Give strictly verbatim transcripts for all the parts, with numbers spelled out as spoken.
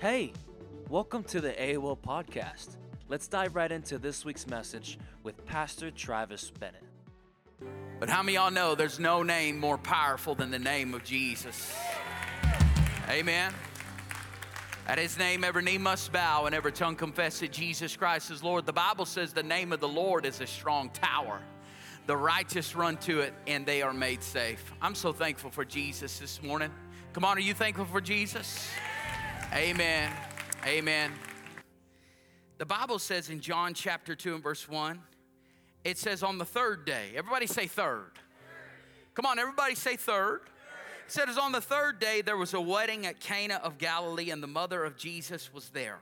Hey, welcome to the A O L podcast. Let's dive right into this week's message with Pastor Travis Bennett. But how many of y'all know there's no name more powerful than the name of Jesus? Amen. At his name, every knee must bow and every tongue confess that Jesus Christ is Lord. The Bible says the name of the Lord is a strong tower. The righteous run to it and they are made safe. I'm so thankful for Jesus this morning. Come on, are you thankful for Jesus? Amen. Amen. The Bible says in John chapter two and verse one, it says on the third day. Everybody say third. Come on, everybody say third. It says on the third day there was a wedding at Cana of Galilee, and the mother of Jesus was there.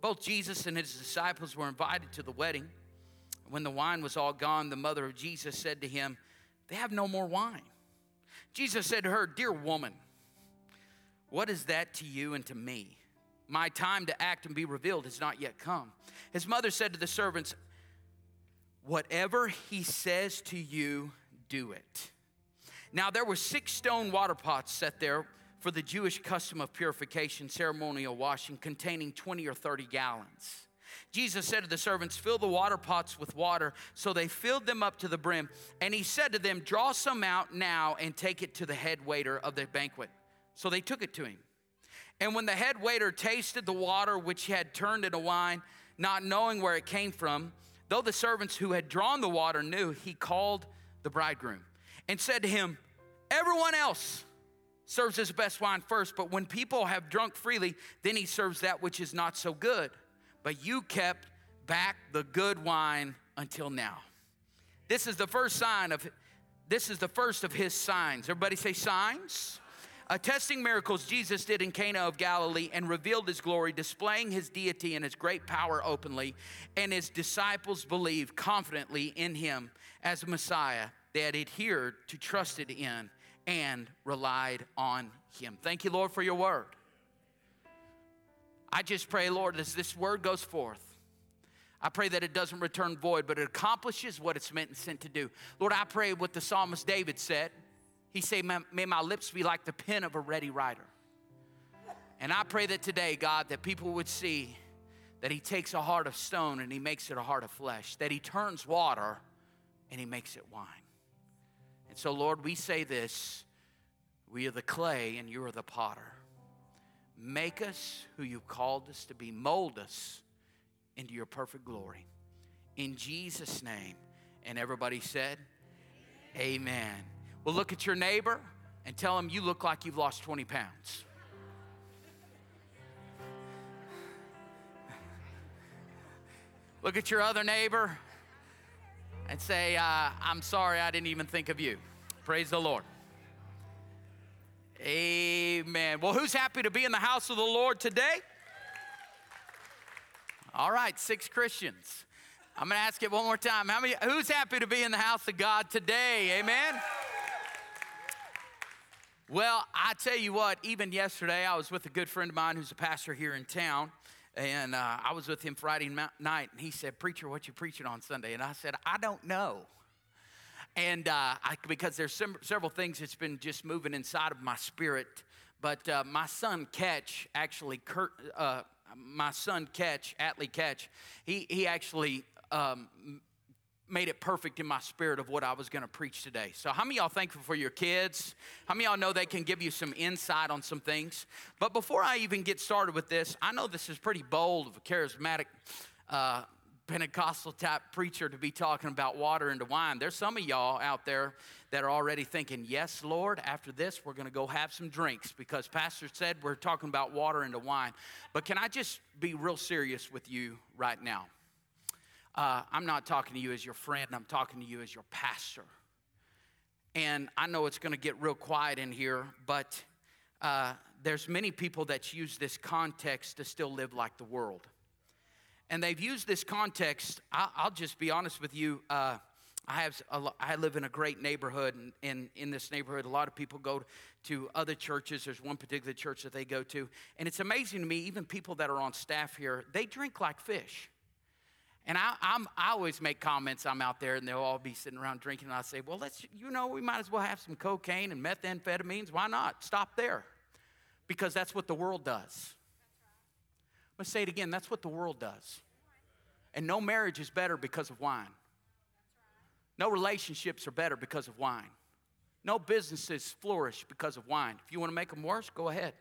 Both Jesus and his disciples were invited to the wedding. When the wine was all gone, the mother of Jesus said to him, "They have no more wine." Jesus said to her, "Dear woman, what is that to you and to me? My time to act and be revealed has not yet come." His mother said to the servants, "Whatever he says to you, do it." Now there were six stone water pots set there for the Jewish custom of purification, ceremonial washing, containing twenty or thirty gallons. Jesus said to the servants, "Fill the water pots with water." So they filled them up to the brim. And he said to them, "Draw some out now and take it to the head waiter of the banquet." So they took it to him. And when the head waiter tasted the water which he had turned into wine, not knowing where it came from, though the servants who had drawn the water knew, he called the bridegroom and said to him, "Everyone else serves his best wine first, but when people have drunk freely, then he serves that which is not so good. But you kept back the good wine until now." This is the first sign of, this is the first of his signs. Everybody say signs. Attesting miracles Jesus did in Cana of Galilee and revealed his glory, displaying his deity and his great power openly, and his disciples believed confidently in him as the Messiah. They had adhered to, trusted in, and relied on him. Thank you, Lord, for your word. I just pray, Lord, as this word goes forth, I pray that it doesn't return void, but it accomplishes what it's meant and sent to do. Lord, I pray what the psalmist David said. He said, "May my lips be like the pen of a ready writer." And I pray that today, God, that people would see that he takes a heart of stone and he makes it a heart of flesh, that he turns water and he makes it wine. And so, Lord, we say this, we are the clay and you are the potter. Make us who you've called us to be. Mold us into your perfect glory. In Jesus' name. And everybody said, amen. Amen. Well, look at your neighbor and tell him you look like you've lost twenty pounds. Look at your other neighbor and say, uh, I'm sorry I didn't even think of you. Praise the Lord. Amen. Well, who's happy to be in the house of the Lord today? All right, six Christians. I'm going to ask it one more time. How many? Who's happy to be in the house of God today? Amen. Well, I tell you what, even yesterday, I was with a good friend of mine who's a pastor here in town, and uh, I was with him Friday night, and he said, "Preacher, what you preaching on Sunday?" And I said, "I don't know." And uh, I, because there's some, several things that's been just moving inside of my spirit, but uh, my son, Ketch, actually, Kurt, uh, my son, Ketch, Atlee Ketch, he, he actually um, made it perfect in my spirit of what I was going to preach today. So how many of y'all thankful for your kids? How many of y'all know they can give you some insight on some things? But before I even get started with this, I know this is pretty bold of a charismatic uh, Pentecostal type preacher to be talking about water into wine. There's some of y'all out there that are already thinking, "Yes, Lord, after this, we're going to go have some drinks because Pastor said we're talking about water into wine." But can I just be real serious with you right now? Uh, I'm not talking to you as your friend. I'm talking to you as your pastor. And I know it's going to get real quiet in here, but uh, there's many people that use this context to still live like the world. And they've used this context. I, I'll just be honest with you. Uh, I have. A, I live in a great neighborhood, and, and in this neighborhood, a lot of people go to other churches. There's one particular church that they go to, and it's amazing to me. Even people that are on staff here, they drink like fish. And I, I'm, I always make comments. I'm out there, and they'll all be sitting around drinking. And I say, "Well, let's, you know, we might as well have some cocaine and methamphetamines. Why not? Stop there," because that's what the world does. I'm going to say it again. That's what the world does. And no marriage is better because of wine. No relationships are better because of wine. No businesses flourish because of wine. If you want to make them worse, go ahead.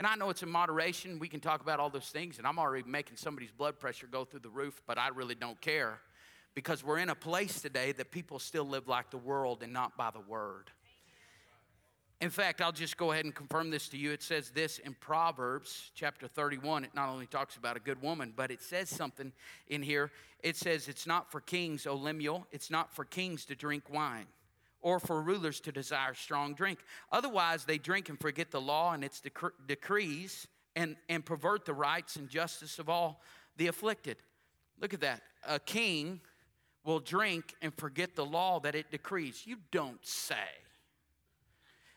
And I know it's in moderation. We can talk about all those things, and I'm already making somebody's blood pressure go through the roof, but I really don't care because we're in a place today that people still live like the world and not by the word. In fact, I'll just go ahead and confirm this to you. It says this in Proverbs chapter thirty-one. It not only talks about a good woman, but it says something in here. It says, it's not for kings, O Lemuel. It's not for kings to drink wine or for rulers to desire strong drink. Otherwise, they drink and forget the law and its dec- decrees and, and pervert the rights and justice of all the afflicted. Look at that. A king will drink and forget the law that it decrees. You don't say.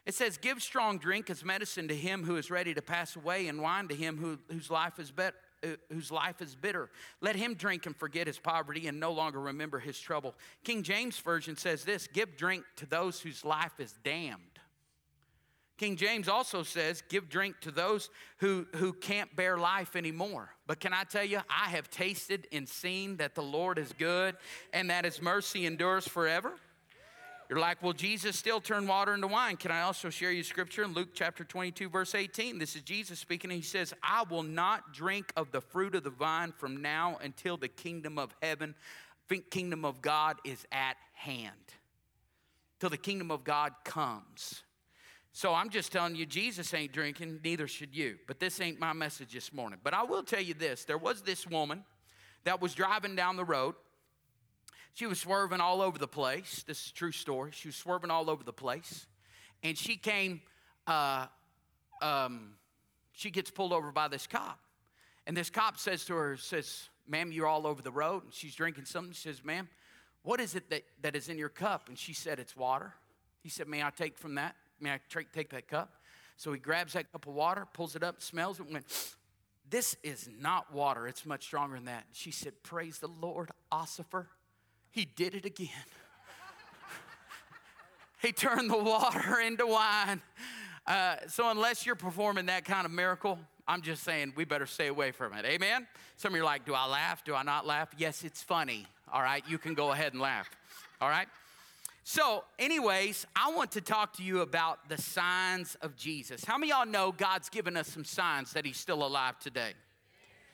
It says, give strong drink as medicine to him who is ready to pass away, and wine to him who, whose life is bet, uh, whose life is bitter. Let him drink and forget his poverty and no longer remember his trouble. King James Version says this, give drink to those whose life is damned. King James also says, give drink to those who, who can't bear life anymore. But can I tell you, I have tasted and seen that the Lord is good and that his mercy endures forever. You're like, well, Jesus still turned water into wine. Can I also share you scripture in Luke chapter twenty-two, verse eighteen? This is Jesus speaking, and he says, I will not drink of the fruit of the vine from now until the kingdom of heaven, kingdom of God is at hand, till the kingdom of God comes. So I'm just telling you, Jesus ain't drinking, neither should you. But this ain't my message this morning. But I will tell you this. There was this woman that was driving down the road. She was swerving all over the place. This is a true story. She was swerving all over the place. And she came, uh, um, she gets pulled over by this cop. And this cop says to her, says, ma'am, you're all over the road. And she's drinking something. She says, ma'am, what is it that, that is in your cup? And she said, it's water. He said, may I take from that? May I tra- take that cup? So he grabs that cup of water, pulls it up, smells it, and went, this is not water. It's much stronger than that. And she said, praise the Lord, Ossifer. He did it again. He turned the water into wine. Uh, so unless you're performing that kind of miracle, I'm just saying we better stay away from it. Amen? Some of you are like, do I laugh? Do I not laugh? Yes, it's funny. All right? You can go ahead and laugh. All right? So anyways, I want to talk to you about the signs of Jesus. How many of y'all know God's given us some signs that he's still alive today?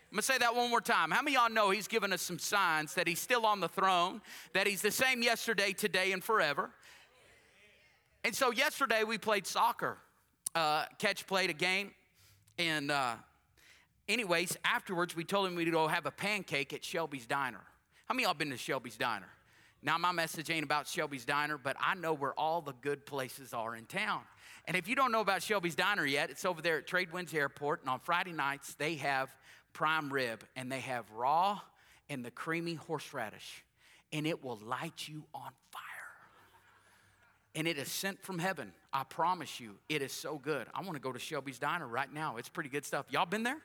I'm going to say that one more time. How many of y'all know he's given us some signs that he's still on the throne, that he's the same yesterday, today, and forever? And so yesterday we played soccer. Uh, Ketch played a game. And uh, anyways, afterwards we told him we'd go have a pancake at Shelby's Diner. How many of y'all been to Shelby's Diner? Now, my message ain't about Shelby's Diner, but I know where all the good places are in town. And if you don't know about Shelby's Diner yet, it's over there at Tradewinds Airport. And on Friday nights, they have prime rib, and they have raw and the creamy horseradish, and it will light you on fire. And it is sent from heaven. I promise you, it is so good. I want to go to Shelby's Diner right now. It's pretty good stuff. Y'all been there?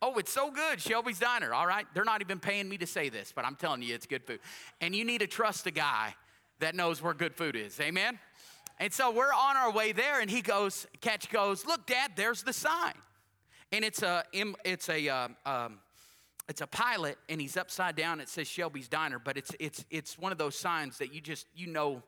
Oh, it's so good, Shelby's Diner, all right? They're not even paying me to say this, but I'm telling you, it's good food. And you need to trust a guy that knows where good food is, amen? And so we're on our way there, and he goes, Catch goes, look, Dad, there's the sign. And it's a it's a um, um, it's a pilot, and he's upside down. It says Shelby's Diner, but it's it's it's one of those signs that you just you know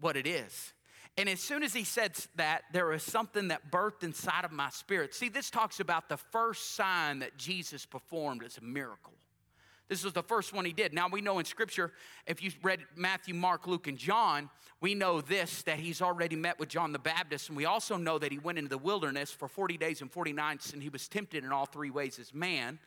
what it is. And as soon as he said that, there was something that birthed inside of my spirit. See, this talks about the first sign that Jesus performed as a miracle. This was the first one he did. Now, we know in Scripture, if you read Matthew, Mark, Luke, and John, we know this, that he's already met with John the Baptist. And we also know that he went into the wilderness for forty days and forty nights, and he was tempted in all three ways as man,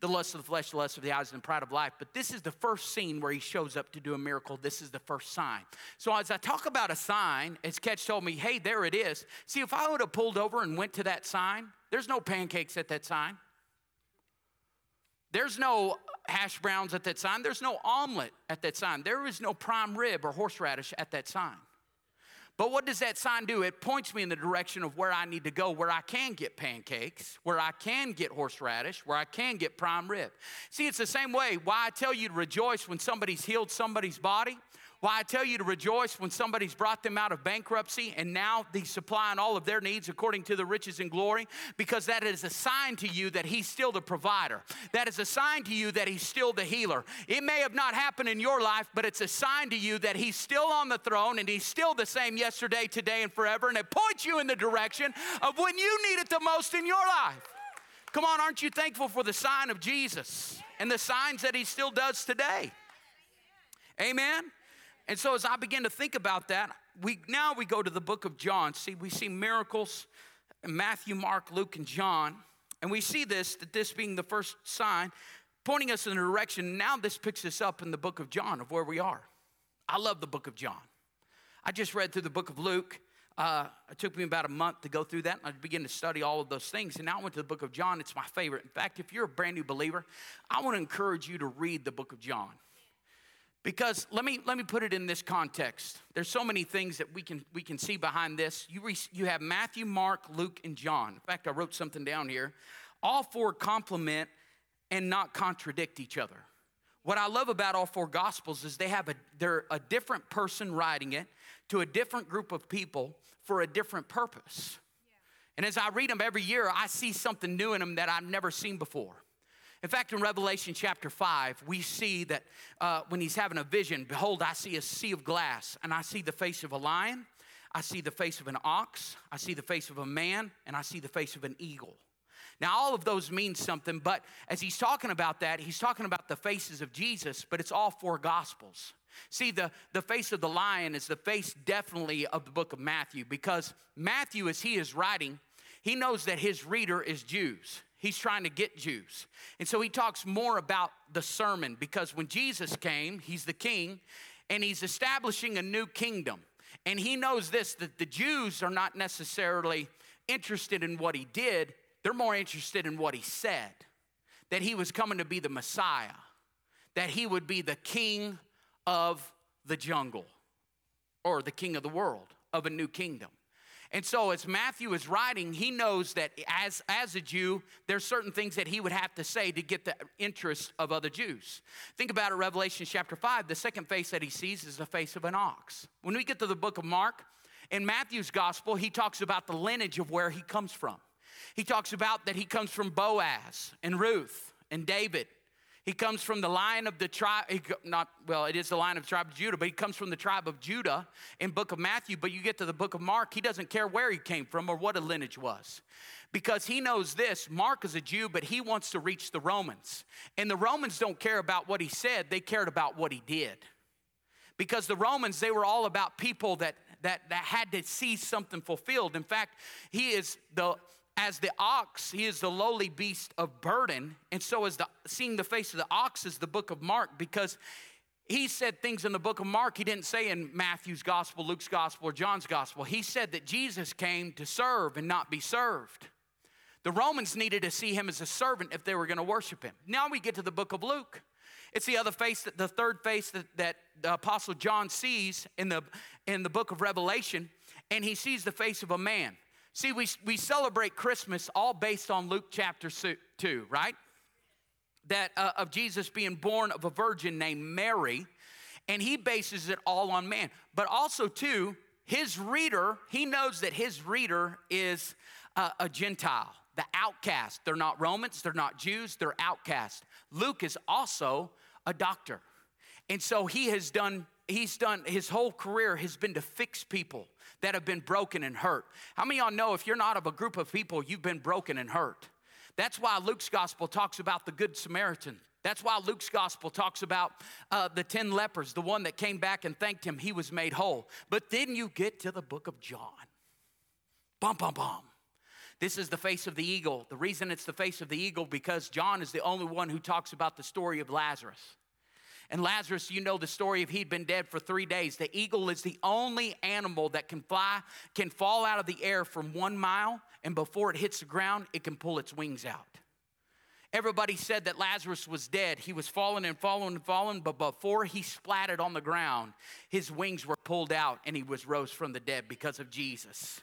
the lust of the flesh, the lust of the eyes, and the pride of life. But this is the first scene where he shows up to do a miracle. This is the first sign. So as I talk about a sign, as Ketch told me, hey, there it is. See, if I would have pulled over and went to that sign, there's no pancakes at that sign. There's no hash browns at that sign. There's no omelet at that sign. There is no prime rib or horseradish at that sign. But what does that sign do? It points me in the direction of where I need to go, where I can get pancakes, where I can get horseradish, where I can get prime rib. See, it's the same way why I tell you to rejoice when somebody's healed somebody's body. Why I tell you to rejoice when somebody's brought them out of bankruptcy and now he's supplying all of their needs according to the riches and glory, because that is a sign to you that he's still the provider. That is a sign to you that he's still the healer. It may have not happened in your life, but it's a sign to you that he's still on the throne and he's still the same yesterday, today, and forever, and it points you in the direction of when you need it the most in your life. Come on, aren't you thankful for the sign of Jesus and the signs that he still does today? Amen? And so as I begin to think about that, we now we go to the book of John. See, we see miracles in Matthew, Mark, Luke, and John. And we see this, that this being the first sign, pointing us in a direction. Now this picks us up in the book of John of where we are. I love the book of John. I just read through the book of Luke. Uh, it took me about a month to go through that, and I began to study all of those things. And now I went to the book of John. It's my favorite. In fact, if you're a brand new believer, I want to encourage you to read the book of John. Because let me let me put it in this context. There's so many things that we can we can see behind this. You re, you have Matthew, Mark, Luke, and John. In fact, I wrote something down here. All four complement and not contradict each other. What I love about all four gospels is they have a they're a different person writing it to a different group of people for a different purpose. Yeah. And as I read them every year, I see something new in them that I've never seen before. In fact, in Revelation chapter five, we see that uh, when he's having a vision, behold, I see a sea of glass, and I see the face of a lion, I see the face of an ox, I see the face of a man, and I see the face of an eagle. Now, all of those mean something, but as he's talking about that, he's talking about the faces of Jesus, but it's all four gospels. See, the, the face of the lion is the face definitely of the book of Matthew, because Matthew, as he is writing, he knows that his reader is Jews. He's trying to get Jews. And so he talks more about the sermon, because when Jesus came, he's the king, and he's establishing a new kingdom. And he knows this, that the Jews are not necessarily interested in what he did. They're more interested in what he said, that he was coming to be the Messiah, that he would be the king of the jungle, or the king of the world, of a new kingdom. And so as Matthew is writing, he knows that as, as a Jew, there's certain things that he would have to say to get the interest of other Jews. Think about it, Revelation chapter five, the second face that he sees is the face of an ox. When we get to the book of Mark, in Matthew's gospel, he talks about the lineage of where he comes from. He talks about that he comes from Boaz and Ruth and David. He comes from the line of the tribe, not, well, it is the line of the tribe of Judah, but he comes from the tribe of Judah in book of Matthew. But you get to the book of Mark, he doesn't care where he came from or what a lineage was. Because he knows this, Mark is a Jew, but he wants to reach the Romans. And the Romans don't care about what he said, they cared about what he did. Because the Romans, they were all about people that that, that had to see something fulfilled. In fact, he is the... As the ox, he is the lowly beast of burden. And so is the seeing the face of the ox is the book of Mark, because he said things in the book of Mark he didn't say in Matthew's gospel, Luke's gospel, or John's gospel. He said that Jesus came to serve and not be served. The Romans needed to see him as a servant if they were going to worship him. Now we get to the book of Luke. It's the other face, that, the third face that, that the Apostle John sees in the, in the book of Revelation, and he sees the face of a man. See, we we celebrate Christmas all based on Luke chapter two, right? That uh, of Jesus being born of a virgin named Mary, and he bases it all on man. But also, too, his reader, he knows that his reader is uh, a Gentile, the outcast. They're not Romans, they're not Jews, they're outcast. Luke is also a doctor. And so he has done, he's done, his whole career has been to fix people that have been broken and hurt. How many of y'all know if you're not of a group of people, you've been broken and hurt? That's why Luke's gospel talks about the Good Samaritan. That's why Luke's gospel talks about uh, the ten lepers, the one that came back and thanked him, he was made whole. But then you get to the book of John. Bum, bum, bum. This is the face of the eagle. The reason it's the face of the eagle, because John is the only one who talks about the story of Lazarus. And Lazarus, you know the story of he'd been dead for three days. The eagle is the only animal that can fly, can fall out of the air from one mile, and before it hits the ground, it can pull its wings out. Everybody said that Lazarus was dead. He was falling and falling and falling, but before he splatted on the ground, his wings were pulled out, and he was rose from the dead because of Jesus.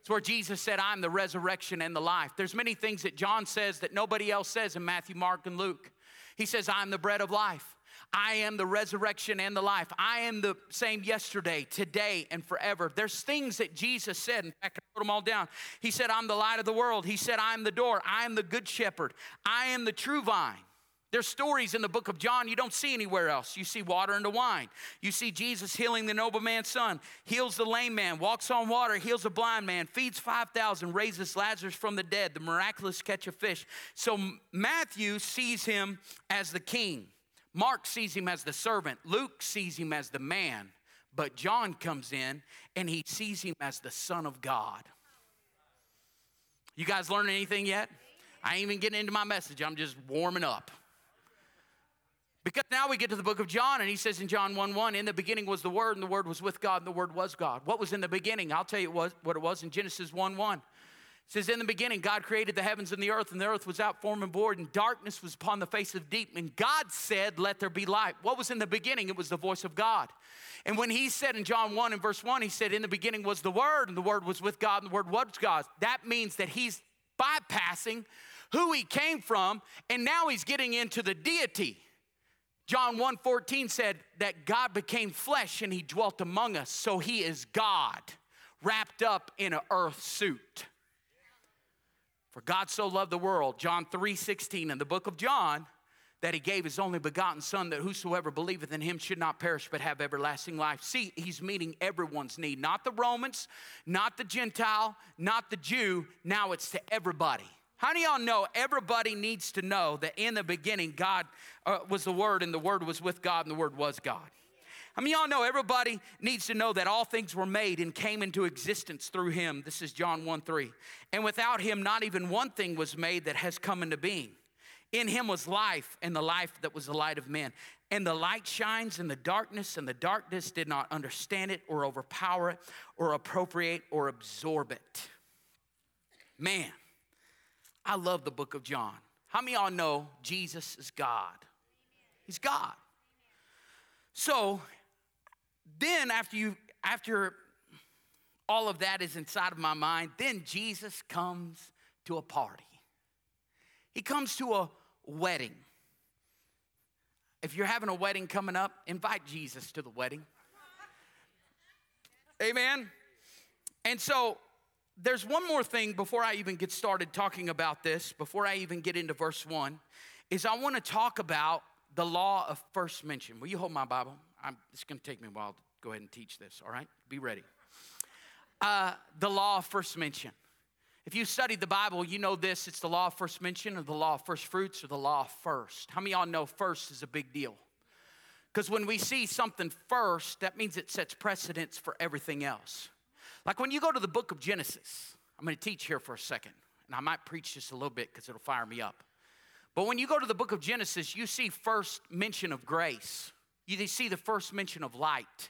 It's where Jesus said, I'm the resurrection and the life. There's many things that John says that nobody else says in Matthew, Mark, and Luke. He says, I'm the bread of life. I am the resurrection and the life. I am the same yesterday, today, and forever. There's things that Jesus said. In fact, I wrote them all down. He said, I'm the light of the world. He said, I'm the door. I am the good shepherd. I am the true vine. There's stories in the book of John you don't see anywhere else. You see water into wine. You see Jesus healing the nobleman's son, heals the lame man, walks on water, heals a blind man, feeds five thousand, raises Lazarus from the dead, the miraculous catch of fish. So Matthew sees him as the king. Mark sees him as the servant. Luke sees him as the man. But John comes in and he sees him as the Son of God. You guys learning anything yet? I ain't even getting into my message. I'm just warming up. Because now we get to the book of John, and he says in John one one, in the beginning was the Word, and the Word was with God, and the Word was God. What was in the beginning? I'll tell you what it was in Genesis one one. It says, in the beginning, God created the heavens and the earth, and the earth was out form and void, and darkness was upon the face of the deep. And God said, let there be light. What was in the beginning? It was the voice of God. And when he said in John one and verse one, he said, in the beginning was the Word, and the Word was with God, and the Word was God. That means that he's bypassing who he came from, and now he's getting into the deity. John one fourteen said that God became flesh and he dwelt among us. So he is God wrapped up in an earth suit. For God so loved the world, John three sixteen, in the book of John, that he gave his only begotten son, that whosoever believeth in him should not perish but have everlasting life. See, he's meeting everyone's need. Not the Romans, not the Gentile, not the Jew. Now it's to everybody. How do y'all know everybody needs to know that in the beginning God uh, was the Word, and the Word was with God, and the Word was God? I mean, y'all know everybody needs to know that all things were made and came into existence through him. This is John one three. And without him, not even one thing was made that has come into being. In him was life, and the life that was the light of men. And the light shines in the darkness, and the darkness did not understand it or overpower it or appropriate or absorb it. Man. I love the book of John. How many of y'all know Jesus is God? He's God. So then after you, after all of that is inside of my mind, then Jesus comes to a party. He comes to a wedding. If you're having a wedding coming up, invite Jesus to the wedding. Amen. And so there's one more thing before I even get started talking about this, before I even get into verse one, is I want to talk about the law of first mention. Will you hold my Bible? I'm, it's going to take me a while to go ahead and teach this, all right? Be ready. Uh, the law of first mention. If you studied the Bible, you know this. It's the law of first mention, or the law of first fruits, or the law of first. How many of y'all know first is a big deal? Because when we see something first, that means it sets precedence for everything else. Like when you go to the book of Genesis, I'm going to teach here for a second, and I might preach just a little bit because it'll fire me up. But when you go to the book of Genesis, you see first mention of grace. You see the first mention of light.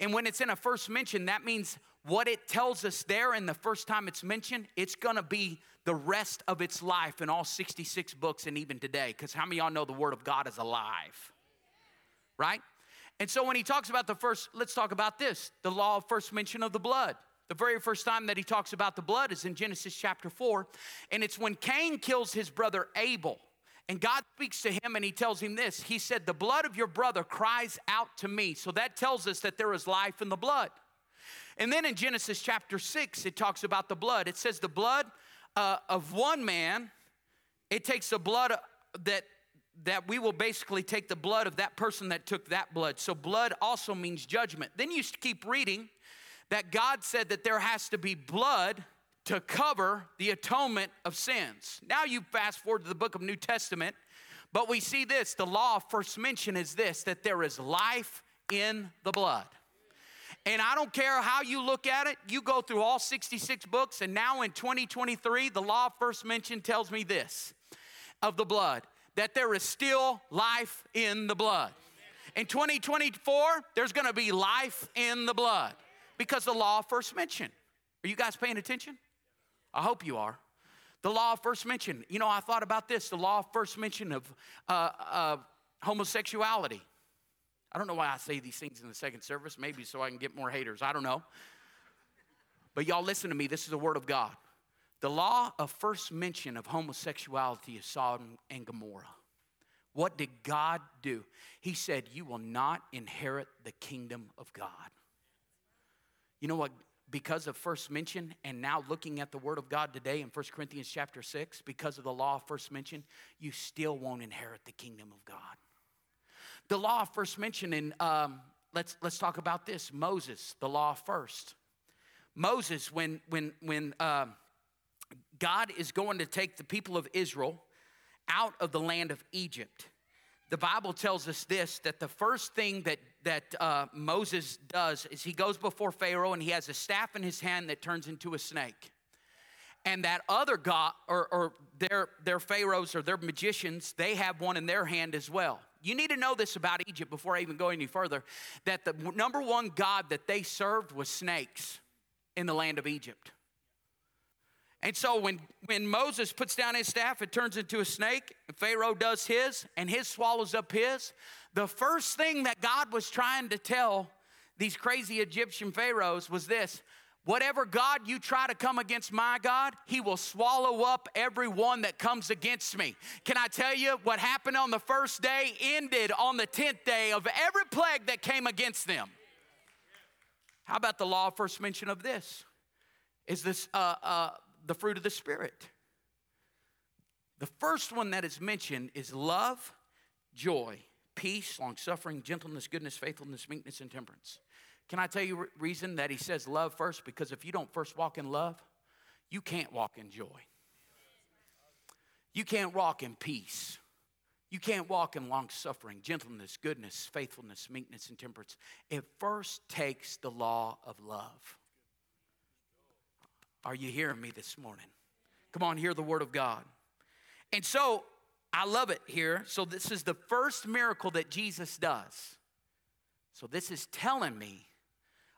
And when it's in a first mention, that means what it tells us there in the first time it's mentioned, it's going to be the rest of its life in all sixty-six books and even today. Because how many of y'all know the Word of God is alive? Right? And so when he talks about the first, let's talk about this, the law of first mention of the blood. The very first time that he talks about the blood is in Genesis chapter four. And it's when Cain kills his brother Abel. And God speaks to him and he tells him this. He said, the blood of your brother cries out to me. So that tells us that there is life in the blood. And then in Genesis chapter six, it talks about the blood. It says the blood uh, of one man, it takes the blood that... that we will basically take the blood of that person that took that blood. So blood also means judgment. Then you keep reading that God said that there has to be blood to cover the atonement of sins. Now you fast forward to the book of New Testament, but we see this. The law of first mention is this, that there is life in the blood. And I don't care how you look at it. You go through all sixty-six books, and now in twenty twenty-three, the law of first mention tells me this of the blood, that there is still life in the blood. In twenty twenty-four, there's going to be life in the blood because the law of first mention. Are you guys paying attention? I hope you are. The law of first mention. You know, I thought about this, the law of first mention of uh, uh, homosexuality. I don't know why I say these things in the second service. Maybe so I can get more haters. I don't know. But y'all listen to me. This is the Word of God. The law of first mention of homosexuality is Sodom and Gomorrah. What did God do? He said, you will not inherit the kingdom of God. You know what? Because of first mention and now looking at the word of God today in First Corinthians chapter six, because of the law of first mention, you still won't inherit the kingdom of God. The law of first mention, and um, let's let's talk about this. Moses, the law first. Moses, when when when uh, God is going to take the people of Israel out of the land of Egypt, the Bible tells us this, that the first thing that, that uh, Moses does is he goes before Pharaoh and he has a staff in his hand that turns into a snake. And that other God, or, or their, their pharaohs or their magicians, they have one in their hand as well. You need to know this about Egypt before I even go any further, that the number one god that they served was snakes in the land of Egypt. And so when, when Moses puts down his staff, it turns into a snake. And Pharaoh does his, and his swallows up his. The first thing that God was trying to tell these crazy Egyptian pharaohs was this: whatever god you try to come against my God, he will swallow up everyone that comes against me. Can I tell you what happened on the first day ended on the tenth day of every plague that came against them? How about the law first mention of this? Is this... uh uh. the fruit of the Spirit. The first one that is mentioned is love, joy, peace, long-suffering, gentleness, goodness, faithfulness, meekness, and temperance. Can I tell you the reason that he says love first? Because if you don't first walk in love, you can't walk in joy. You can't walk in peace. You can't walk in long-suffering, gentleness, goodness, faithfulness, meekness, and temperance. It first takes the law of love. Are you hearing me this morning? Come on, hear the word of God. And so, I love it here. So this is the first miracle that Jesus does. So this is telling me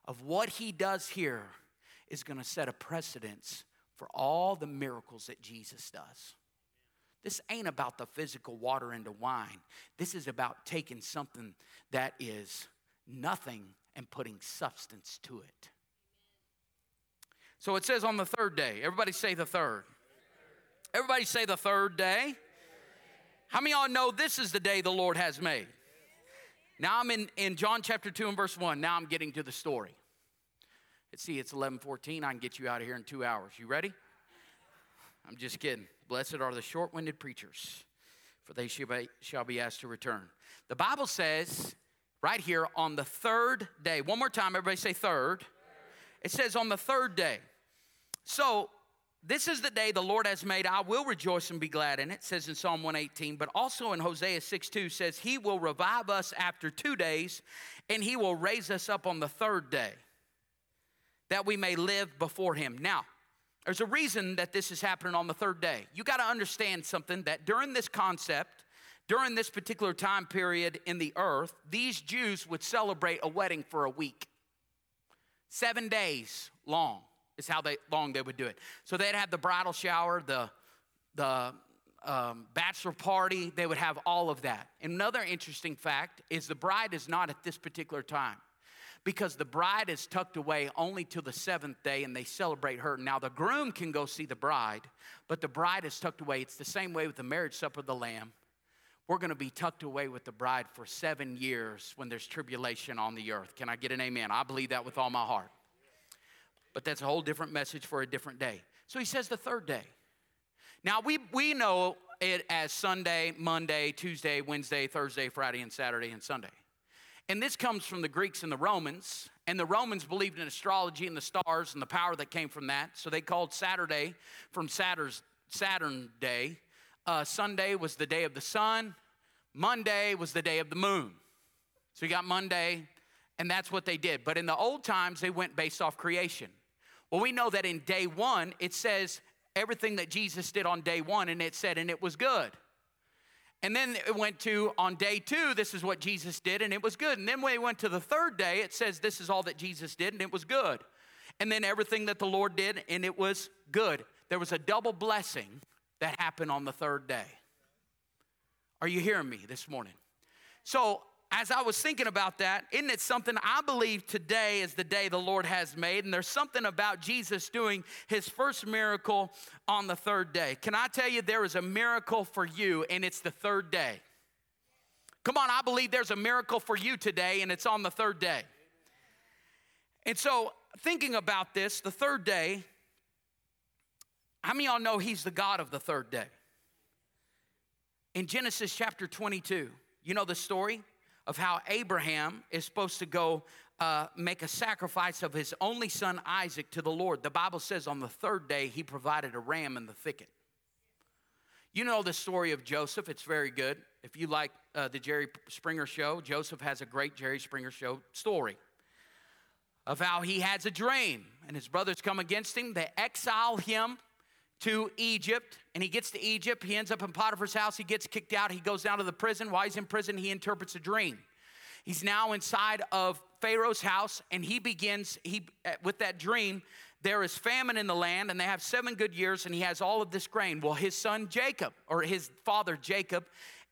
of what he does here is going to set a precedence for all the miracles that Jesus does. This ain't about the physical water into wine. This is about taking something that is nothing and putting substance to it. So it says on the third day. Everybody say the third. Everybody say the third day. How many of y'all know this is the day the Lord has made? Now I'm in, in John chapter two and verse one. Now I'm getting to the story. Let's see, it's eleven fourteen. I can get you out of here in two hours. You ready? I'm just kidding. Blessed are the short-winded preachers, for they shall be, shall be asked to return. The Bible says right here on the third day. One more time, everybody say third. It says on the third day. So, this is the day the Lord has made. I will rejoice and be glad in it, says in Psalm one eighteen. But also in Hosea six two says, he will revive us after two days, and he will raise us up on the third day, that we may live before him. Now, there's a reason that this is happening on the third day. You got to understand something, that during this concept, during this particular time period in the earth, these Jews would celebrate a wedding for a week. Seven days long is how they, long they would do it. So they'd have the bridal shower, the the um, bachelor party. They would have all of that. And another interesting fact is the bride is not at this particular time, because the bride is tucked away only till the seventh day, and they celebrate her. Now the groom can go see the bride, but the bride is tucked away. It's the same way with the marriage supper of the Lamb. We're going to be tucked away with the bride for seven years when there's tribulation on the earth. Can I get an amen? I believe that with all my heart. But that's a whole different message for a different day. So he says the third day. Now, we we know it as Sunday, Monday, Tuesday, Wednesday, Thursday, Friday, and Saturday, and Sunday. And this comes from the Greeks and the Romans. And the Romans believed in astrology and the stars and the power that came from that. So they called Saturday from Saturn's, Saturn Day. Uh, Sunday was the day of the sun. Monday was the day of the moon. So you got Monday, and that's what they did. But in the old times, they went based off creation. Well, we know that in day one, it says everything that Jesus did on day one, and it said, and it was good. And then it went to, on day two, this is what Jesus did, and it was good. And then when it went to the third day, it says this is all that Jesus did, and it was good. And then everything that the Lord did, and it was good. There was a double blessing that happened on the third day. Are you hearing me this morning? So as I was thinking about that, isn't it something? I believe today is the day the Lord has made, and there's something about Jesus doing his first miracle on the third day. Can I tell you, there is a miracle for you, and it's the third day. Come on, I believe there's a miracle for you today, and it's on the third day. And so thinking about this, the third day, how many of y'all know he's the God of the third day? In Genesis chapter twenty-two, you know the story of how Abraham is supposed to go uh, make a sacrifice of his only son Isaac to the Lord. The Bible says on the third day he provided a ram in the thicket. You know the story of Joseph. It's very good. If you like uh, the Jerry Springer show, Joseph has a great Jerry Springer show story of how he has a dream, and his brothers come against him. They exile him to Egypt, and he gets to Egypt. He ends up in Potiphar's house. He gets kicked out. He goes down to the prison. While he's in prison, he interprets a dream. He's now inside of Pharaoh's house, and he begins he with that dream. There is famine in the land, and they have seven good years, and he has all of this grain. Well, his son Jacob, or his father Jacob,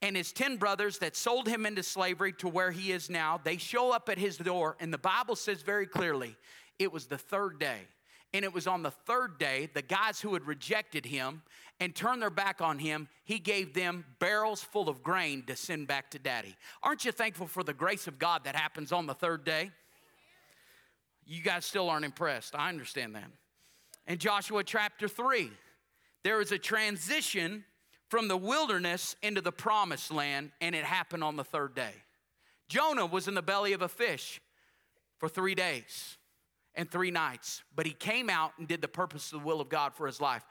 and his ten brothers that sold him into slavery to where he is now, they show up at his door, and the Bible says very clearly, it was the third day. And it was on the third day, the guys who had rejected him and turned their back on him, he gave them barrels full of grain to send back to daddy. Aren't you thankful for the grace of God that happens on the third day? You guys still aren't impressed. I understand that. In Joshua chapter three, there is a transition from the wilderness into the promised land, and it happened on the third day. Jonah was in the belly of a fish for three days. And three nights. But he came out and did the purpose of the will of God for his life.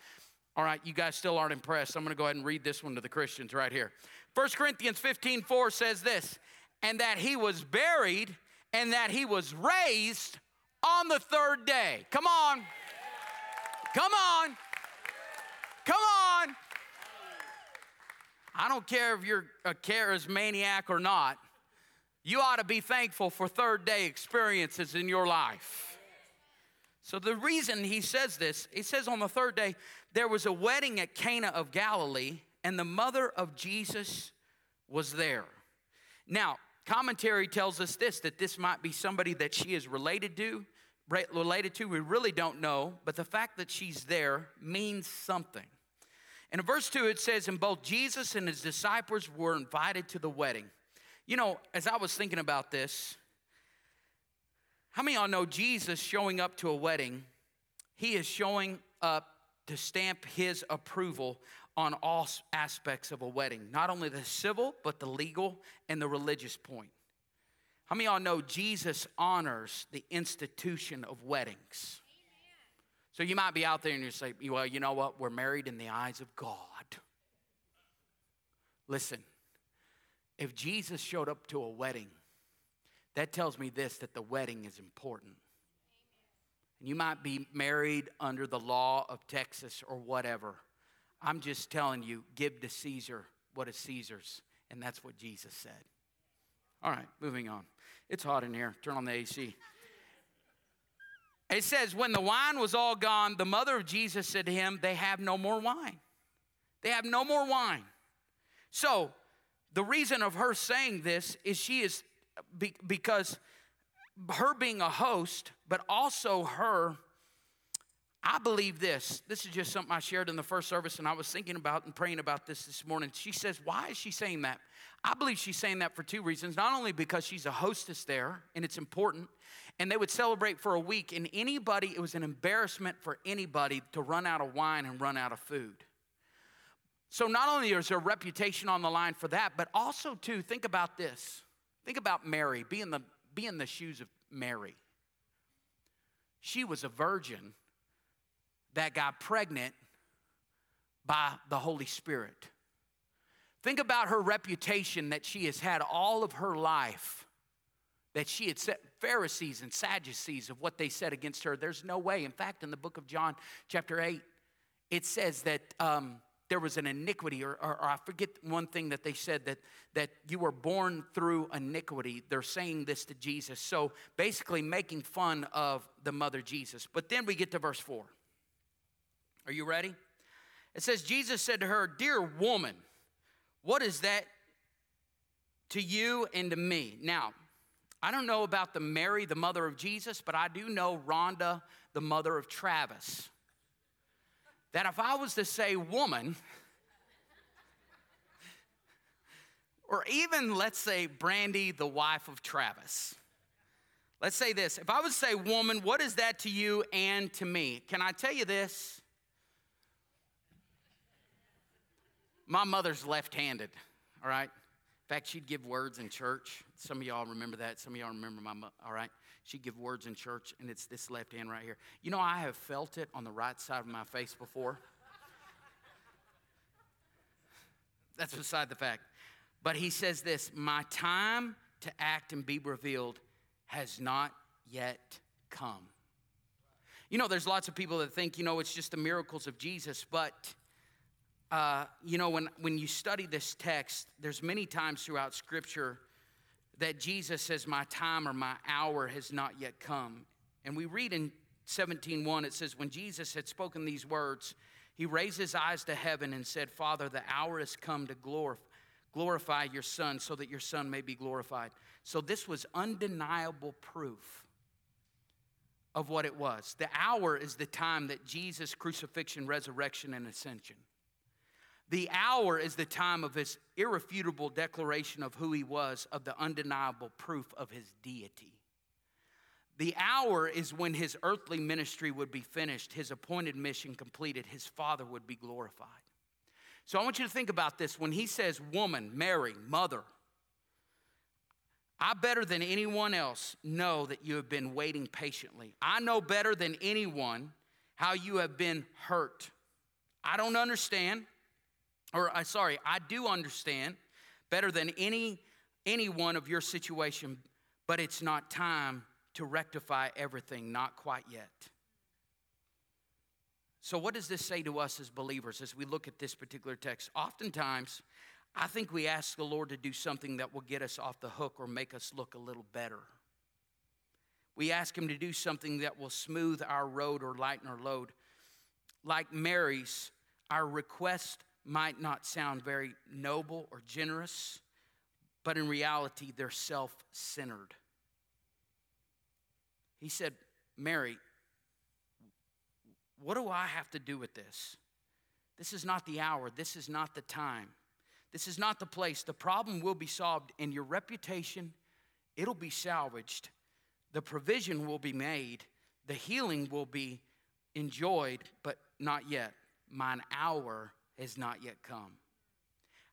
All right, you guys still aren't impressed. I'm going to go ahead and read this one to the Christians right here. First Corinthians fifteen four says this, and that he was buried and that he was raised on the third day. Come on. Come on. Come on. I don't care if you're a charismaniac or not. You ought to be thankful for third day experiences in your life. So the reason he says this, he says on the third day, there was a wedding at Cana of Galilee, and the mother of Jesus was there. Now, commentary tells us this, that this might be somebody that she is related to. Related to, we really don't know, but the fact that she's there means something. And in verse two, it says, and both Jesus and his disciples were invited to the wedding. You know, as I was thinking about this, how many of y'all know Jesus showing up to a wedding? He is showing up to stamp his approval on all aspects of a wedding. Not only the civil, but the legal and the religious point. How many of y'all know Jesus honors the institution of weddings? Amen. So you might be out there and you say, well, you know what? We're married in the eyes of God. Listen, if Jesus showed up to a wedding, that tells me this, that the wedding is important. And you might be married under the law of Texas or whatever. I'm just telling you, give to Caesar what is Caesar's. And that's what Jesus said. All right, moving on. It's hot in here. Turn on the A C. It says, when the wine was all gone, the mother of Jesus said to him, they have no more wine. They have no more wine. So the reason of her saying this is she is... Be, because her being a host, but also her, I believe this. This is just something I shared in the first service, and I was thinking about and praying about this this morning. She says, why is she saying that? I believe she's saying that for two reasons. Not only because she's a hostess there, and it's important, and they would celebrate for a week, and anybody, it was an embarrassment for anybody to run out of wine and run out of food. So not only is her reputation on the line for that, but also, too, think about this. Think about Mary, be in, the, be in the shoes of Mary. She was a virgin that got pregnant by the Holy Spirit. Think about her reputation that she has had all of her life, that she had set Pharisees and Sadducees of what they said against her. There's no way. In fact, in the book of John chapter eight, it says that... Um, There was an iniquity, or, or, or I forget one thing that they said, that, that you were born through iniquity. They're saying this to Jesus. So basically making fun of the mother Jesus. But then we get to verse four. Are you ready? It says, Jesus said to her, dear woman, what is that to you and to me? Now, I don't know about the Mary, the mother of Jesus, but I do know Rhonda, the mother of Travis. That if I was to say woman, or even, let's say, Brandy, the wife of Travis. Let's say this. If I would say, woman, what is that to you and to me? Can I tell you this? My mother's left-handed, all right? In fact, she'd give words in church. Some of y'all remember that. Some of y'all remember my mother, all right? She'd give words in church, and it's this left hand right here. You know, I have felt it on the right side of my face before. That's beside the fact. But he says this, my time to act and be revealed has not yet come. You know, there's lots of people that think, you know, it's just the miracles of Jesus. But, uh, you know, when, when you study this text, there's many times throughout Scripture that Jesus says, my time or my hour has not yet come. And we read in seventeen one, it says, when Jesus had spoken these words, he raised his eyes to heaven and said, Father, the hour has come to glorify. Glorify your son so that your son may be glorified. So this was undeniable proof of what it was. The hour is the time that Jesus' crucifixion, resurrection, and ascension. The hour is the time of his irrefutable declaration of who he was, of the undeniable proof of his deity. The hour is when his earthly ministry would be finished, his appointed mission completed, his Father would be glorified. So I want you to think about this. When he says woman, Mary, mother, I better than anyone else know that you have been waiting patiently. I know better than anyone how you have been hurt. I don't understand, or I sorry, I do understand better than any anyone of your situation, but it's not time to rectify everything, not quite yet. So what does this say to us as believers as we look at this particular text? Oftentimes, I think we ask the Lord to do something that will get us off the hook or make us look a little better. We ask him to do something that will smooth our road or lighten our load. Like Mary's, our request might not sound very noble or generous, but in reality, they're self-centered. He said, Mary, what do I have to do with this? This is not the hour. This is not the time. This is not the place. The problem will be solved, and your reputation, it'll be salvaged. The provision will be made. The healing will be enjoyed, but not yet. Mine hour has not yet come.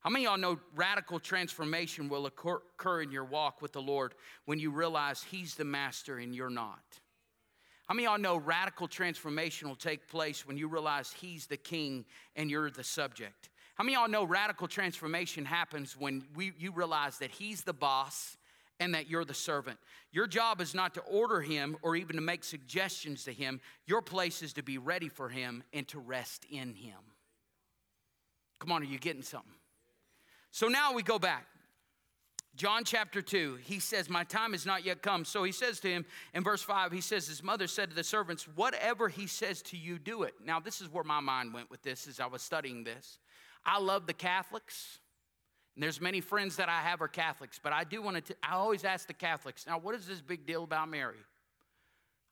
How many of y'all know radical transformation will occur in your walk with the Lord when you realize he's the master and you're not? How many of y'all know radical transformation will take place when you realize he's the king and you're the subject? How many of y'all know radical transformation happens when we, you realize that he's the boss and that you're the servant? Your job is not to order him or even to make suggestions to him. Your place is to be ready for him and to rest in him. Come on, are you getting something? So now we go back. John chapter two, he says, my time has not yet come. So he says to him, in verse five, he says, his mother said to the servants, whatever he says to you, do it. Now, this is where my mind went with this as I was studying this. I love the Catholics, and there's many friends that I have are Catholics, but I do want to, I always ask the Catholics, now, what is this big deal about Mary?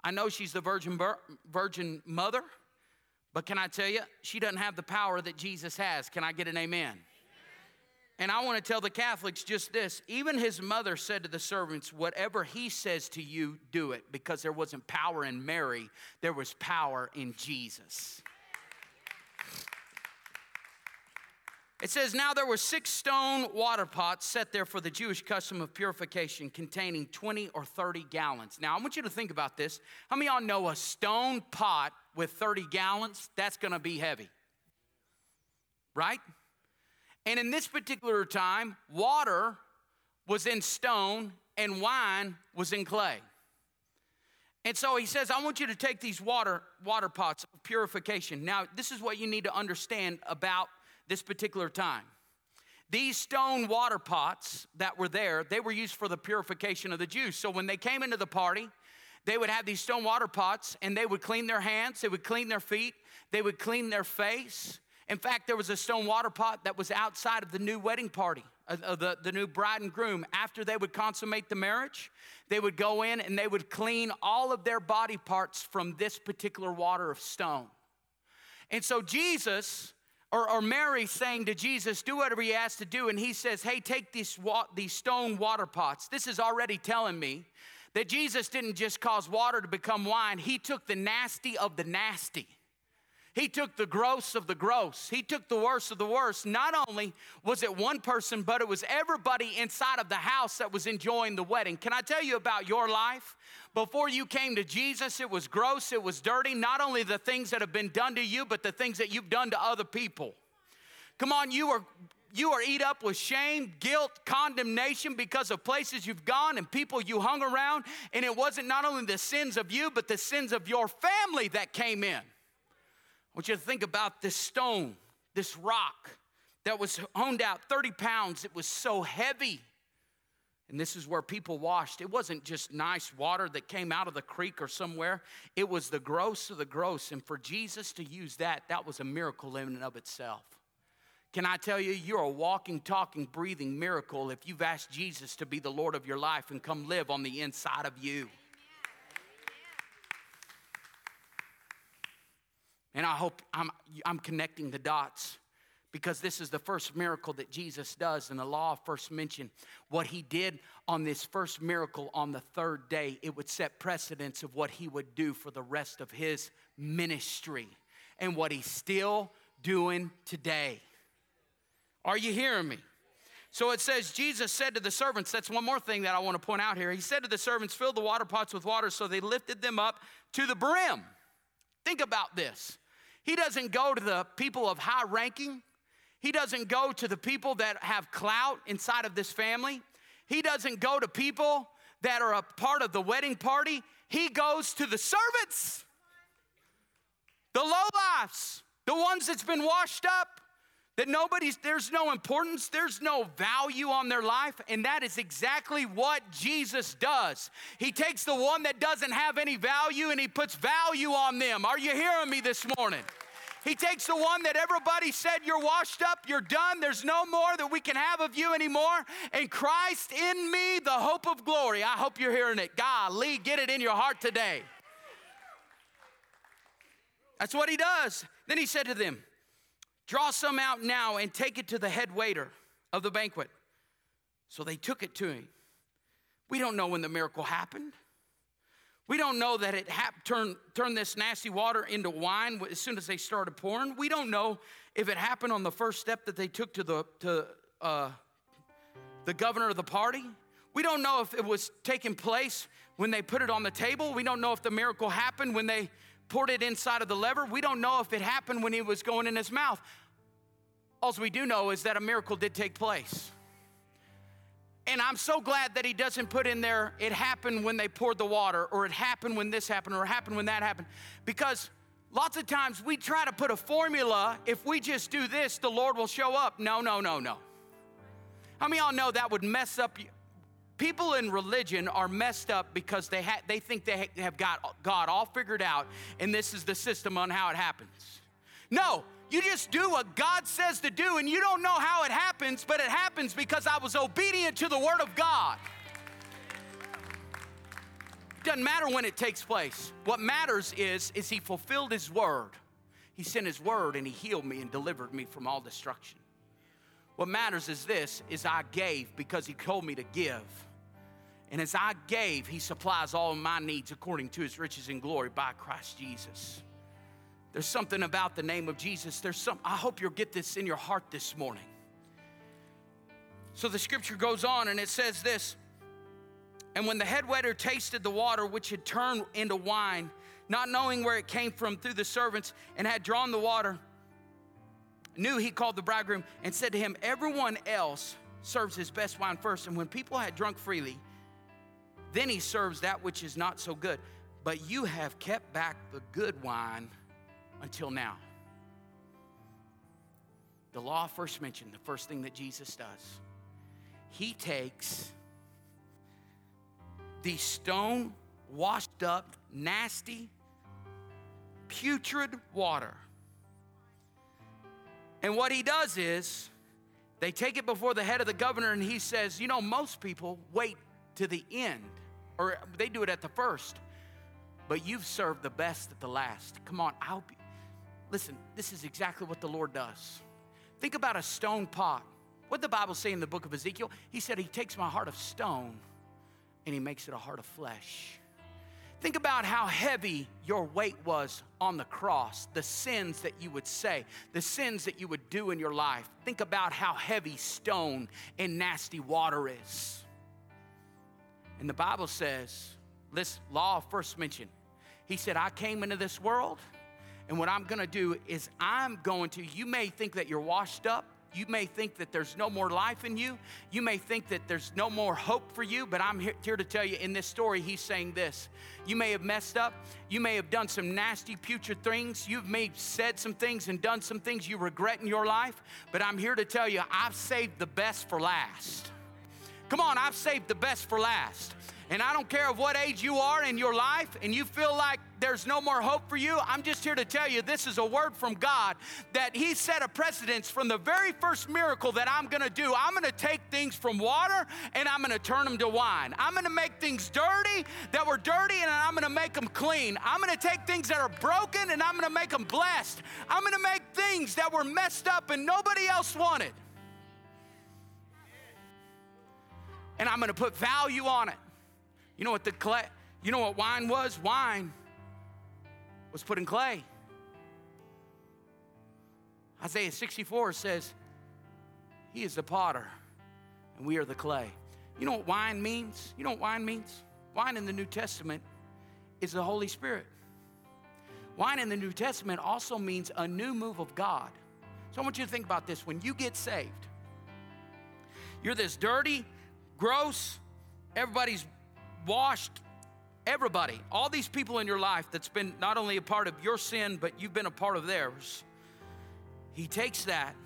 I know she's the virgin, virgin mother, but can I tell you, she doesn't have the power that Jesus has. Can I get an amen? And I want to tell the Catholics just this. Even his mother said to the servants, whatever he says to you, do it. Because there wasn't power in Mary. There was power in Jesus. It says, now there were six stone water pots set there for the Jewish custom of purification containing twenty or thirty gallons. Now, I want you to think about this. How many of y'all know a stone pot with thirty gallons? That's going to be heavy. Right? And in this particular time, water was in stone and wine was in clay. And so he says, I want you to take these water water pots of purification. Now, this is what you need to understand about this particular time. These stone water pots that were there, they were used for the purification of the Jews. So when they came into the party, they would have these stone water pots and they would clean their hands, they would clean their feet, they would clean their face. In fact, there was a stone water pot that was outside of the new wedding party, of the, the new bride and groom. After they would consummate the marriage, they would go in and they would clean all of their body parts from this particular water of stone. And so Jesus, Or, or Mary saying to Jesus, do whatever you asked to do. And he says, hey, take these, wa- these stone water pots. This is already telling me that Jesus didn't just cause water to become wine. He took the nasty of the nasty. He took the gross of the gross. He took the worst of the worst. Not only was it one person, but it was everybody inside of the house that was enjoying the wedding. Can I tell you about your life? Before you came to Jesus, it was gross, it was dirty. Not only the things that have been done to you, but the things that you've done to other people. Come on, you are you are eat up with shame, guilt, condemnation because of places you've gone and people you hung around. And it wasn't not only the sins of you, but the sins of your family that came in. I want you to think about this stone, this rock that was honed out, thirty pounds. It was so heavy. And this is where people washed. It wasn't just nice water that came out of the creek or somewhere. It was the gross of the gross. And for Jesus to use that, that was a miracle in and of itself. Can I tell you, you're a walking, talking, breathing miracle if you've asked Jesus to be the Lord of your life and come live on the inside of you. Amen. And I hope I'm, I'm connecting the dots. Because this is the first miracle that Jesus does in the law of first mention. What he did on this first miracle on the third day, it would set precedence of what he would do for the rest of his ministry and what he's still doing today. Are you hearing me? So it says, Jesus said to the servants, that's one more thing that I want to point out here. He said to the servants, fill the water pots with water. So they lifted them up to the brim. Think about this. He doesn't go to the people of high ranking. He doesn't go to the people that have clout inside of this family. He doesn't go to people that are a part of the wedding party. He goes to the servants, the lowlifes, the ones that's been washed up, that nobody's, there's no importance, there's no value on their life, and that is exactly what Jesus does. He takes the one that doesn't have any value and he puts value on them. Are you hearing me this morning? He takes the one that everybody said, you're washed up, you're done, there's no more that we can have of you anymore. And Christ in me, the hope of glory. I hope you're hearing it. Golly, get it in your heart today. That's what he does. Then he said to them, draw some out now and take it to the head waiter of the banquet. So they took it to him. We don't know when the miracle happened. We don't know that it hap- turned, turned this nasty water into wine as soon as they started pouring. We don't know if it happened on the first step that they took to the to uh, the governor of the party. We don't know if it was taking place when they put it on the table. We don't know if the miracle happened when they poured it inside of the lever. We don't know if it happened when it was going in his mouth. All we do know is that a miracle did take place. And I'm so glad that he doesn't put in there, it happened when they poured the water, or it happened when this happened, or it happened when that happened. Because lots of times we try to put a formula, if we just do this, the Lord will show up. No, no, no, no. How many of y'all know that would mess up? People in religion are messed up because they ha- they think they ha- have got God all figured out, and this is the system on how it happens. No. You just do what God says to do, and you don't know how it happens, but it happens because I was obedient to the word of God. It doesn't matter when it takes place. What matters is, is he fulfilled his word. He sent his word, and he healed me and delivered me from all destruction. What matters is this, is I gave because he told me to give. And as I gave, he supplies all of my needs according to his riches and glory by Christ Jesus. There's something about the name of Jesus. There's some. I hope you'll get this in your heart this morning. So the scripture goes on and it says this. And when the head waiter tasted the water which had turned into wine, not knowing where it came from through the servants, and had drawn the water, knew he called the bridegroom and said to him, everyone else serves his best wine first. And when people had drunk freely, then he serves that which is not so good. But you have kept back the good wine until now. The law first mentioned, the first thing that Jesus does, he takes the stone, washed up, nasty, putrid water. And what he does is, they take it before the head of the governor, and he says, you know, most people wait to the end, or they do it at the first, but you've served the best at the last. Come on, I hope you. Listen, this is exactly what the Lord does. Think about a stone pot. What did the Bible say in the book of Ezekiel? He said, he takes my heart of stone and he makes it a heart of flesh. Think about how heavy your weight was on the cross, the sins that you would say, the sins that you would do in your life. Think about how heavy stone and nasty water is. And the Bible says, this law of first mention, he said, I came into this world, and what I'm going to do is I'm going to, you may think that you're washed up. You may think that there's no more life in you. You may think that there's no more hope for you, but I'm here, here to tell you in this story, he's saying this. You may have messed up. You may have done some nasty, putrid things. You may have said some things and done some things you regret in your life, but I'm here to tell you, I've saved the best for last. Come on, I've saved the best for last. And I don't care of what age you are in your life and you feel like there's no more hope for you, I'm just here to tell you this is a word from God that he set a precedence from the very first miracle that I'm going to do. I'm going to take things from water and I'm going to turn them to wine. I'm going to make things dirty that were dirty and I'm going to make them clean. I'm going to take things that are broken and I'm going to make them blessed. I'm going to make things that were messed up and nobody else wanted. And I'm going to put value on it. You know what the clay, you know what wine was? Wine was put in clay. Isaiah sixty-four says, he is the potter and we are the clay. You know what wine means? You know what wine means? Wine in the New Testament is the Holy Spirit. Wine in the New Testament also means a new move of God. So I want you to think about this. When you get saved, you're this dirty, gross, everybody's washed, everybody, all these people in your life that's been not only a part of your sin, but you've been a part of theirs. He takes that,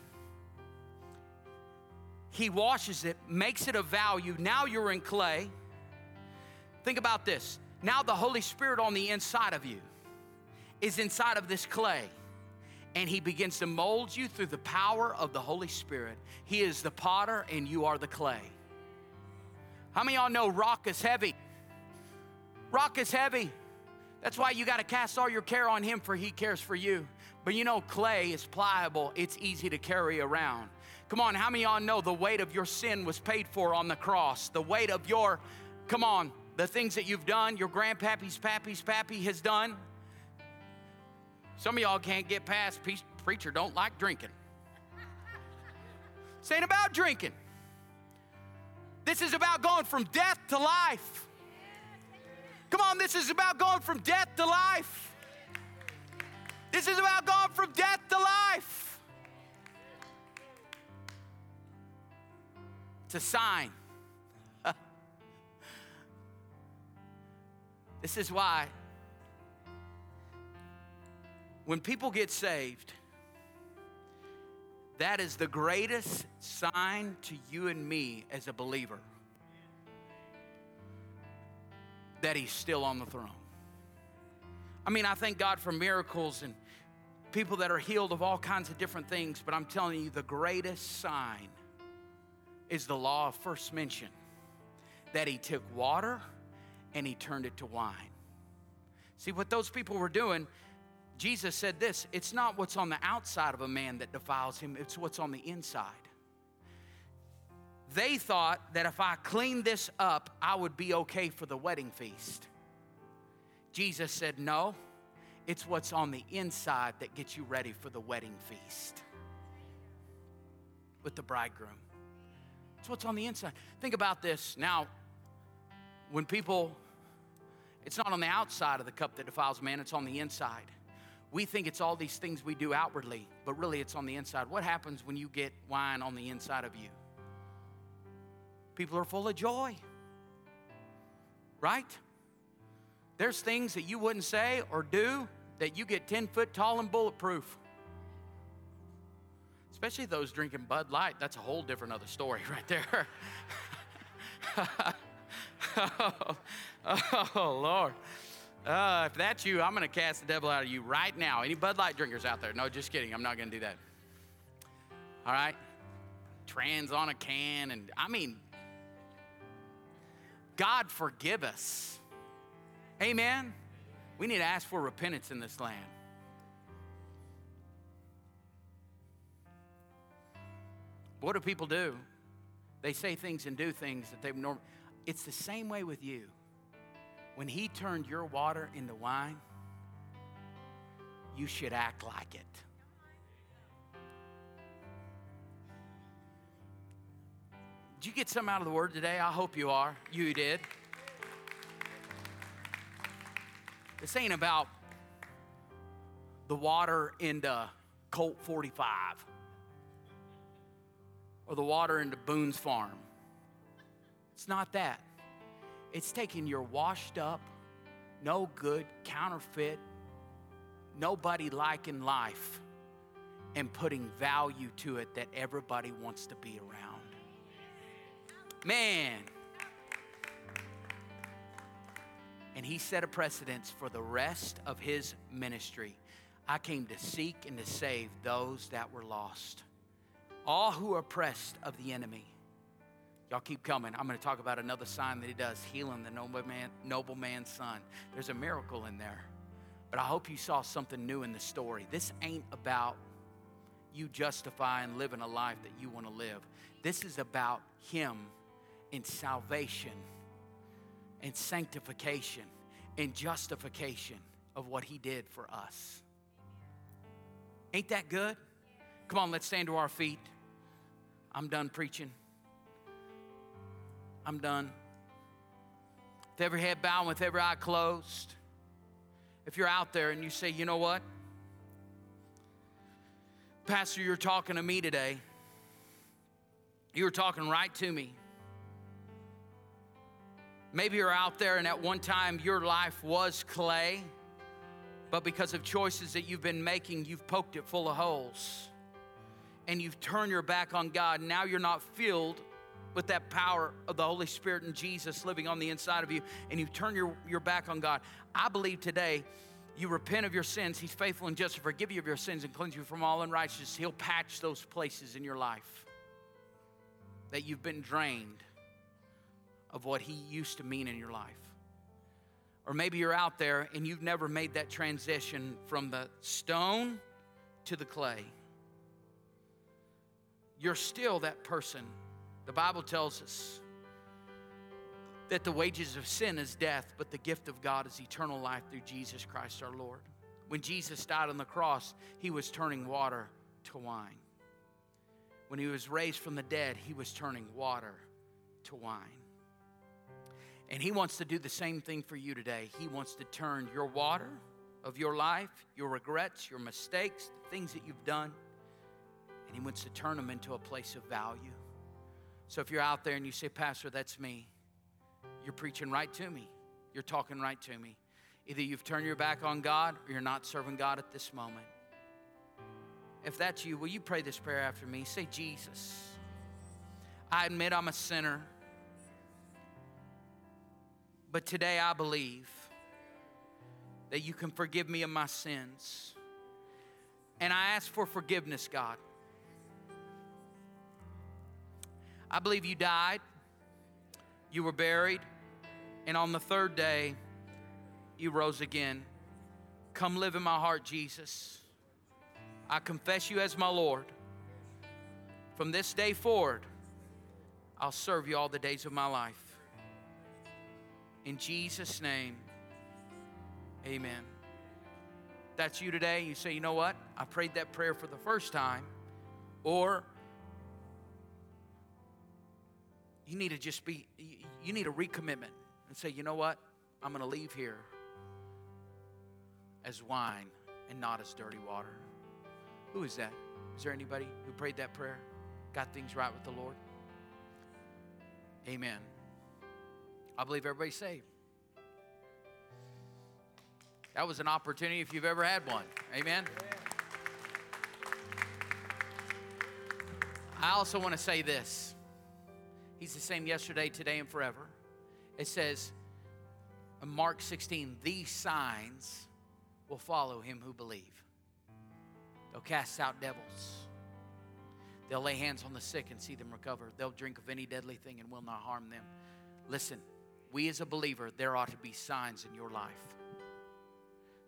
he washes it, makes it of value. Now you're in clay. Think about this. Now the Holy Spirit on the inside of you is inside of this clay. And he begins to mold you through the power of the Holy Spirit. He is the potter and you are the clay. How many of y'all know rock is heavy? Rock is heavy. That's why you got to cast all your care on him, for he cares for you. But you know, clay is pliable. It's easy to carry around. Come on, how many of y'all know the weight of your sin was paid for on the cross? The weight of your, come on, the things that you've done, your grandpappy's pappy's pappy has done. Some of y'all can't get past, preacher don't like drinking. This ain't about drinking. This is about going from death to life. Come on, this is about going from death to life. This is about going from death to life. It's a sign. This is why when people get saved, that is the greatest sign to you and me as a believer that he's still on the throne. I mean, I thank God for miracles and people that are healed of all kinds of different things, but I'm telling you, the greatest sign is the law of first mention, that he took water and he turned it to wine. See, what those people were doing, Jesus said this, it's not what's on the outside of a man that defiles him, it's what's on the inside. They thought that if I cleaned this up, I would be okay for the wedding feast. Jesus said, no, it's what's on the inside that gets you ready for the wedding feast with the bridegroom. It's what's on the inside. Think about this. Now, when people, it's not on the outside of the cup that defiles man, it's on the inside. We think it's all these things we do outwardly, but really it's on the inside. What happens when you get wine on the inside of you? People are full of joy, right? There's things that you wouldn't say or do that you get ten foot tall and bulletproof. Especially those drinking Bud Light. That's a whole different other story right there. oh, oh, Lord. Uh, if that's you, I'm going to cast the devil out of you right now. Any Bud Light drinkers out there? No, just kidding. I'm not going to do that. All right? Trans on a can. And I mean, God forgive us. Amen? We need to ask for repentance in this land. But what do people do? They say things and do things that they normally. It's the same way with you. When he turned your water into wine, you should act like it. Did you get something out of the word today? I hope you are. You did. This ain't about the water into Colt forty-five or the water into Boone's Farm. It's not that. It's taking your washed up, no good, counterfeit, nobody liking life and putting value to it that everybody wants to be around. Man. And he set a precedence for the rest of his ministry. I came to seek and to save those that were lost. All who are oppressed of the enemy. Y'all keep coming. I'm going to talk about another sign that he does, healing the nobleman, nobleman's son. There's a miracle in there. But I hope you saw something new in the story. This ain't about you justifying living a life that you want to live. This is about him in salvation and sanctification and justification of what he did for us. Ain't that good? Come on, let's stand to our feet. I'm done preaching. I'm done. With every head bowed, with every eye closed, if you're out there and you say, you know what? Pastor, you're talking to me today. You were talking right to me. Maybe you're out there and at one time your life was clay, but because of choices that you've been making, you've poked it full of holes and you've turned your back on God. Now you're not filled with that power of the Holy Spirit and Jesus living on the inside of you, and you turn your, your back on God. I believe today you repent of your sins. He's faithful and just to forgive you of your sins and cleanse you from all unrighteousness. He'll patch those places in your life that you've been drained of what he used to mean in your life. Or maybe you're out there and you've never made that transition from the stone to the clay. You're still that person. The Bible tells us that the wages of sin is death, but the gift of God is eternal life through Jesus Christ our Lord. When Jesus died on the cross, he was turning water to wine. When he was raised from the dead, he was turning water to wine. And he wants to do the same thing for you today. He wants to turn your water of your life, your regrets, your mistakes, the things that you've done, and he wants to turn them into a place of value. So if you're out there and you say, Pastor, that's me, you're preaching right to me. You're talking right to me. Either you've turned your back on God or you're not serving God at this moment. If that's you, will you pray this prayer after me? Say, Jesus, I admit I'm a sinner, but today I believe that you can forgive me of my sins. And I ask for forgiveness, God. I believe you died, you were buried, and on the third day, you rose again. Come live in my heart, Jesus. I confess you as my Lord. From this day forward, I'll serve you all the days of my life. In Jesus' name, amen. If that's you today, you say, you know what? I prayed that prayer for the first time, or you need to just be, you need a recommitment and say, you know what? I'm going to leave here as wine and not as dirty water. Who is that? Is there anybody who prayed that prayer? Got things right with the Lord? Amen. I believe everybody's saved. That was an opportunity if you've ever had one. Amen. I also want to say this. He's the same yesterday, today, and forever. It says in Mark sixteen, these signs will follow him who believe. They'll cast out devils. They'll lay hands on the sick and see them recover. They'll drink of any deadly thing and will not harm them. Listen, we as a believer, there ought to be signs in your life.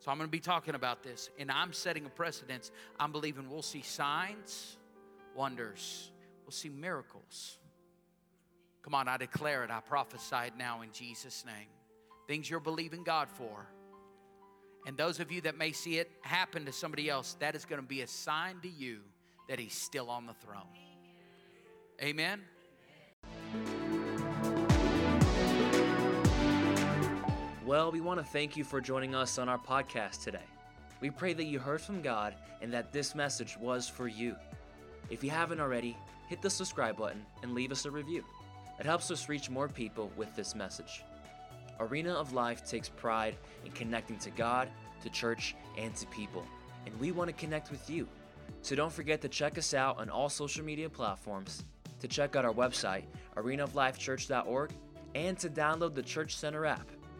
So I'm going to be talking about this, and I'm setting a precedence. I'm believing we'll see signs, wonders. will see miracles. Come on, I declare it. I prophesy it now in Jesus' name. Things you're believing God for. And those of you that may see it happen to somebody else, that is going to be a sign to you that he's still on the throne. Amen? Well, we want to thank you for joining us on our podcast today. We pray that you heard from God and that this message was for you. If you haven't already, hit the subscribe button and leave us a review. It helps us reach more people with this message. Arena of Life takes pride in connecting to God, to church, and to people. And we want to connect with you. So don't forget to check us out on all social media platforms, to check out our website, arena of life church dot org, and to download the Church Center app